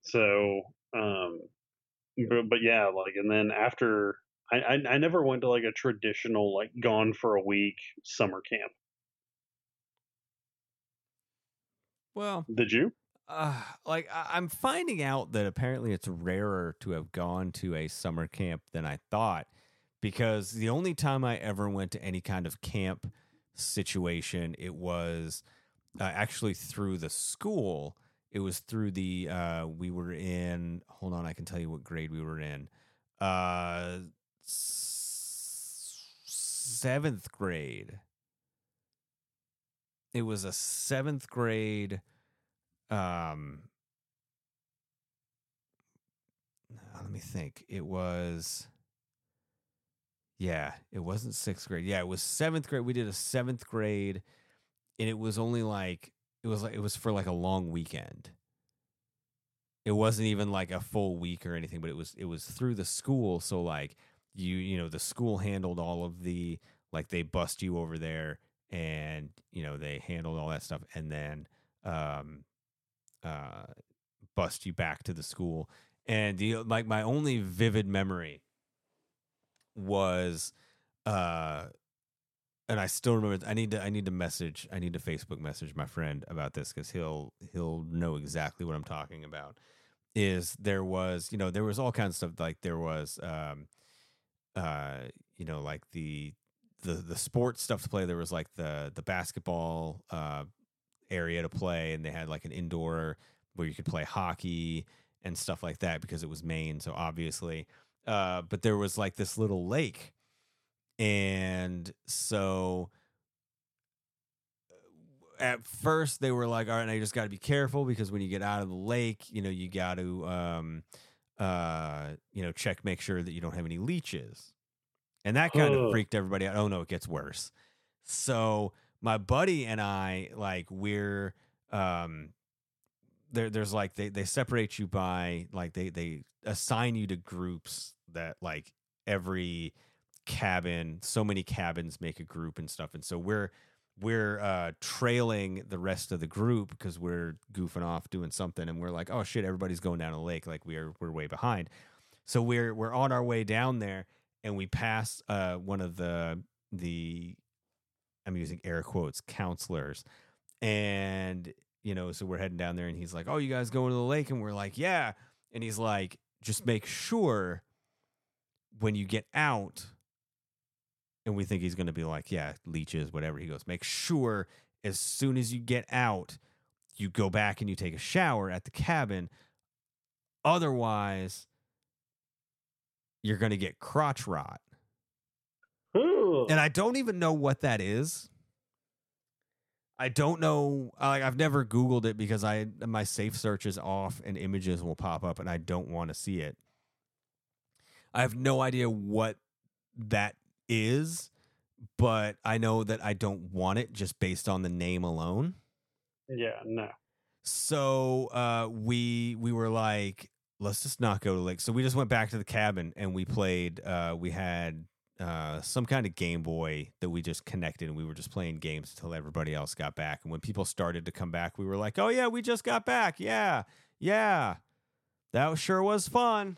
so, um, but, but yeah, like, and then after I, I, I never went to like a traditional, like gone for a week summer camp. Well, did you? Uh, like, I'm finding out that apparently it's rarer to have gone to a summer camp than I thought, because the only time I ever went to any kind of camp situation, it was uh, actually through the school. It was through the, uh, we were in, hold on, I can tell you what grade we were in. Uh, s- seventh grade. It was a seventh grade Um, let me think. It was, yeah, it wasn't sixth grade. Yeah, it was seventh grade. We did a seventh grade, and it was only like it was like it was for like a long weekend. It wasn't even like a full week or anything, but it was it was through the school. So like you you know the school handled all of the like they bussed you over there, and you know they handled all that stuff, and then um. Uh, bust you back to the school. And the, like my only vivid memory was uh and I still remember I need to I need to message I need to Facebook message my friend about this, because he'll he'll know exactly what I'm talking about. Is there was you know there was all kinds of stuff, like there was um uh you know like the the the sports stuff to play. There was like the the basketball uh area to play, and they had like an indoor where you could play hockey and stuff like that, because it was Maine, so obviously uh but there was like this little lake, and so at first they were like, all right, now you just got to be careful because when you get out of the lake, you know, you got to, um, uh, you know, check, make sure that you don't have any leeches. And that kind oh. of freaked everybody out. Oh no, it gets worse. So my buddy and I, like, we're, um, there, there's like, they, they separate you by like, they, they assign you to groups that like every cabin, so many cabins make a group and stuff. And so we're, we're uh trailing the rest of the group because we're goofing off doing something, and we're like, oh shit, everybody's going down the lake, like we're we're way behind. So we're we're on our way down there, and we pass uh one of the the I'm using air quotes counselors, and you know, so we're heading down there, and he's like, oh, you guys going to the lake? And we're like, yeah. And he's like, just make sure when you get out. And we think he's going to be like, yeah, leeches, whatever. He goes, make sure as soon as you get out, you go back and you take a shower at the cabin. Otherwise, you're going to get crotch rot. Ooh. And I don't even know what that is. I don't know. Like, I've never Googled it because I my safe search is off and images will pop up, and I don't want to see it. I have no idea what that is, but I know that I don't want it just based on the name alone. Yeah, no. So uh, we we were like, let's just not go to lake. So we just went back to the cabin, and we played. Uh, we had uh, some kind of Game Boy that we just connected, and we were just playing games until everybody else got back. And when people started to come back, we were like, oh yeah, we just got back. Yeah, yeah, that sure was fun.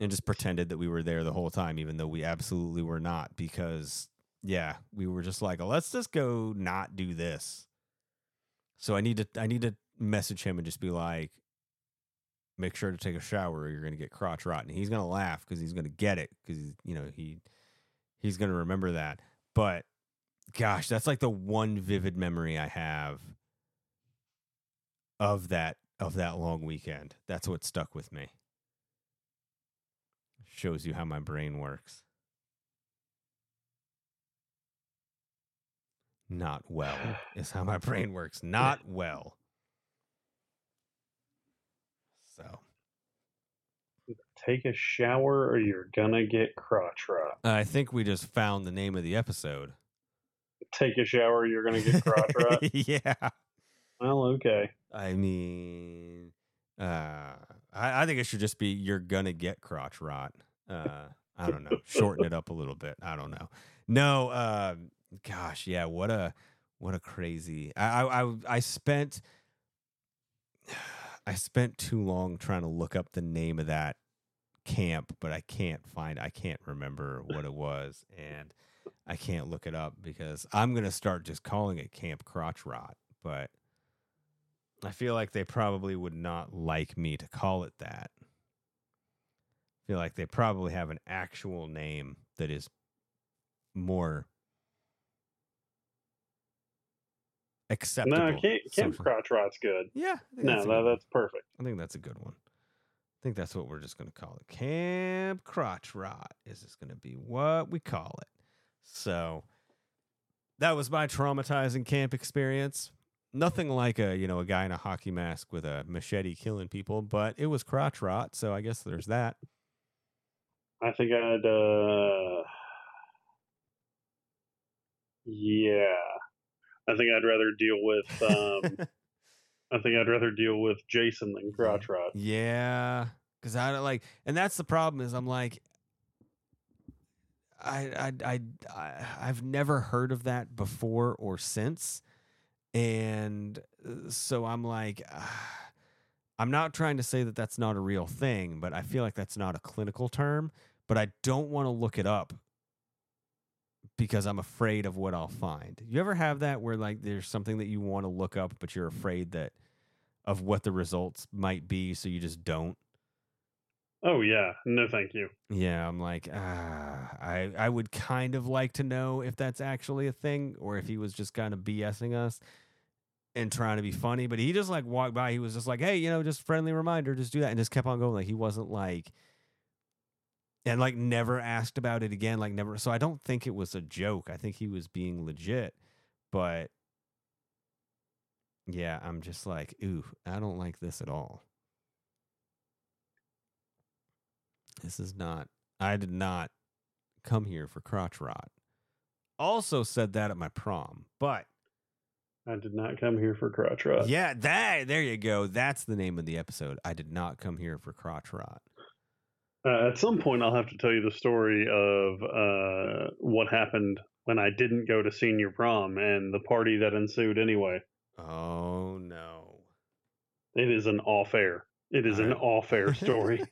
And just pretended that we were there the whole time, even though we absolutely were not, because, yeah, we were just like, let's just go not do this. So I need to I need to message him and just be like, make sure to take a shower or you're going to get crotch rot. And he's going to laugh because he's going to get it, because, you know, he he's going to remember that. But, gosh, that's like the one vivid memory I have of that of that long weekend. That's what stuck with me. Shows you how my brain works. Not well is how my brain works. Not well. So. Take a shower or you're gonna get crotch rot. I think we just found the name of the episode. Take a shower or you're gonna get crotch rot? Yeah. Well, okay. I mean... Uh, I, I think it should just be you're gonna get crotch rot. Uh, I don't know. Shorten it up a little bit. I don't know. No. Uh, gosh, yeah. What a what a crazy. I I I spent I spent too long trying to look up the name of that camp, but I can't find. I can't remember what it was, and I can't look it up because I'm gonna start just calling it Camp Crotch Rot, but. I feel like they probably would not like me to call it that. I feel like they probably have an actual name that is more acceptable. No, Camp, Camp Crotch Rot's good. Yeah. No, that's, no, that's perfect. I think that's a good one. I think that's what we're just going to call it. Camp Crotch Rot is just going to be what we call it. So that was my traumatizing camp experience. Nothing like a, you know, a guy in a hockey mask with a machete killing people, but it was crotch rot, so I guess there's that. I think I'd, uh... yeah. I think I'd rather deal with, um... I think I'd rather deal with Jason than crotch rot. Yeah, because I don't like... And that's the problem, is I'm like... I, I, I, I, I've never heard of that before or since. And so I'm like, uh, I'm not trying to say that that's not a real thing, but I feel like that's not a clinical term, but I don't want to look it up because I'm afraid of what I'll find. You ever have that where like there's something that you want to look up, but you're afraid that of what the results might be, so you just don't? Oh yeah. No, thank you. Yeah. I'm like, uh, I, I would kind of like to know if that's actually a thing or if he was just kind of BSing us and trying to be funny, but he just like walked by. He was just like, hey, you know, just friendly reminder, just do that. And just kept on going. Like he wasn't like, and like never asked about it again. Like never. So I don't think it was a joke. I think he was being legit, but yeah, I'm just like, ooh, I don't like this at all. This is not, I did not come here for crotch rot. Also said that at my prom, but I did not come here for crotch rot. Yeah, that, there you go. That's the name of the episode. I did not come here for crotch rot. Uh, at some point, I'll have to tell you the story of uh, what happened when I didn't go to senior prom and the party that ensued anyway. Oh, no. It is an off-air. It is an off-air story.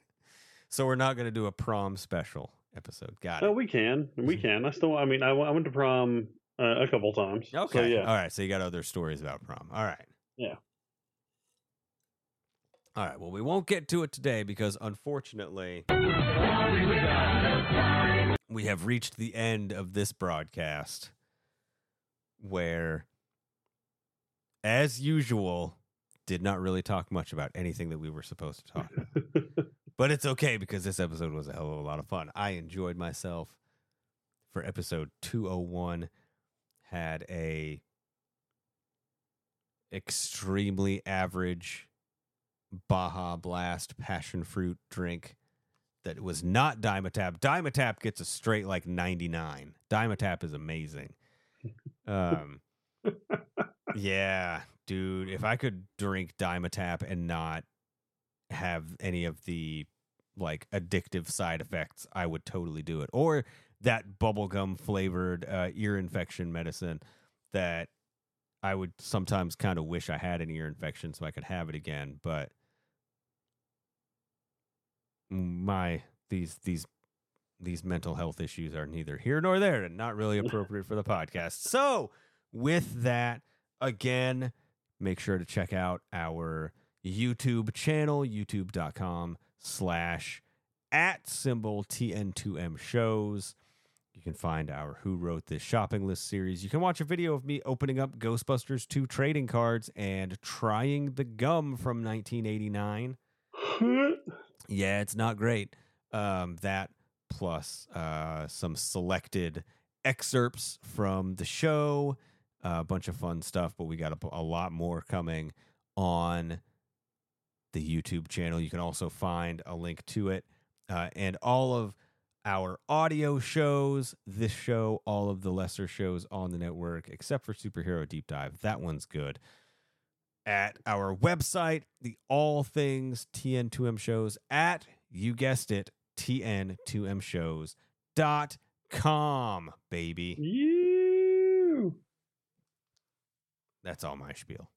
So we're not going to do a prom special episode. Got it. No, we can. We can. I still, I mean, I, I went to prom uh, a couple times. Okay. So, yeah. All right. So you got other stories about prom. All right. Yeah. All right. Well, we won't get to it today because, unfortunately, we have reached the end of this broadcast where, as usual, did not really talk much about anything that we were supposed to talk about. But it's okay because this episode was a hell of a lot of fun. I enjoyed myself for episode two oh one. Had a extremely average Baja Blast passion fruit drink that was not Dimetapp. Dimetapp gets a straight like ninety-nine. Dimetapp is amazing. Um, yeah, dude. If I could drink Dimetapp and not have any of the like addictive side effects, I would totally do it. Or that bubblegum flavored uh, ear infection medicine that I would sometimes kind of wish I had an ear infection so I could have it again. But my, these, these, these mental health issues are neither here nor there and not really appropriate for the podcast. So with that, again, make sure to check out our YouTube channel, youtube.com slash at symbol T N two M Shows. You can find our Who Wrote This shopping list series. You can watch a video of me opening up Ghostbusters two trading cards and trying the gum from nineteen eighty-nine. Yeah, it's not great. Um, that plus uh, some selected excerpts from the show, uh, a bunch of fun stuff, but we got a, a lot more coming on the YouTube channel. You can also find a link to it uh, and all of our audio shows, this show, all of the lesser shows on the network, except for Superhero Deep Dive. That one's good. At our website, the all things T N two M Shows at, you guessed it, T N two M shows dot com, baby. You. That's all my spiel.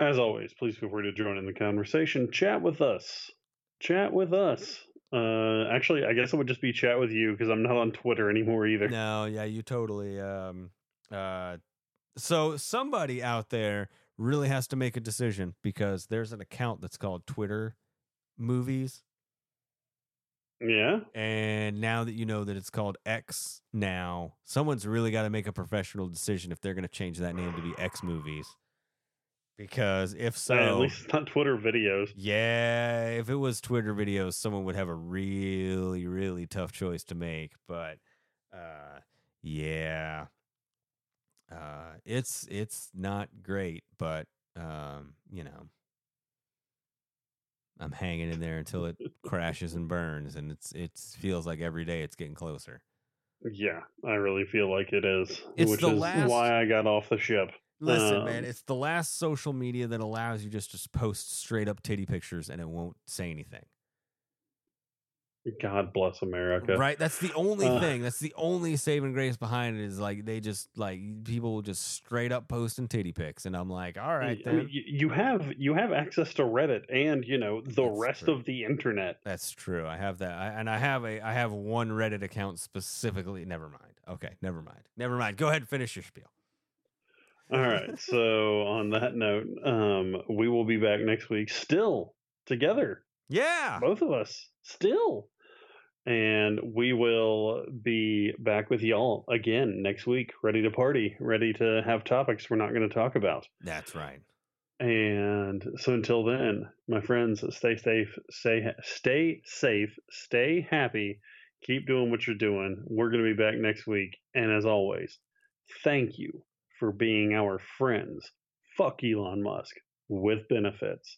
As always, please feel free to join in the conversation. Chat with us. Chat with us. Uh, actually, I guess it would just be chat with you because I'm not on Twitter anymore either. No, yeah, you totally. Um, uh, so somebody out there really has to make a decision because there's an account that's called Twitter Movies. Yeah. And now that you know that it's called X now, someone's really got to make a professional decision if they're going to change that name to be X Movies. Because if so, yeah, at least it's not Twitter videos. Yeah, if it was Twitter videos, someone would have a really, really tough choice to make. But uh, yeah, uh, it's it's not great. But um, you know, I'm hanging in there until it crashes and burns, and it's it feels like every day it's getting closer. Yeah, I really feel like it is, it's which is last... why I got off the ship. Listen, um, man, it's the last social media that allows you just to post straight up titty pictures and it won't say anything. God bless America. Right? That's the only uh, thing. That's the only saving grace behind it is like they just like people will just straight up posting titty pics. And I'm like, all right, I then. Mean, you have you have access to Reddit and, you know, the that's rest true. Of the Internet. That's true. I have that. I, and I have a I have one Reddit account specifically. Never mind. OK, never mind. Never mind. Go ahead and finish your spiel. All right. So on that note, um, we will be back next week still together. Yeah. Both of us still. And we will be back with y'all again next week, ready to party, ready to have topics we're not going to talk about. That's right. And so until then, my friends, stay safe, stay, stay safe, stay happy, keep doing what you're doing. We're going to be back next week. And as always, thank you for being our friends. Fuck Elon Musk with benefits.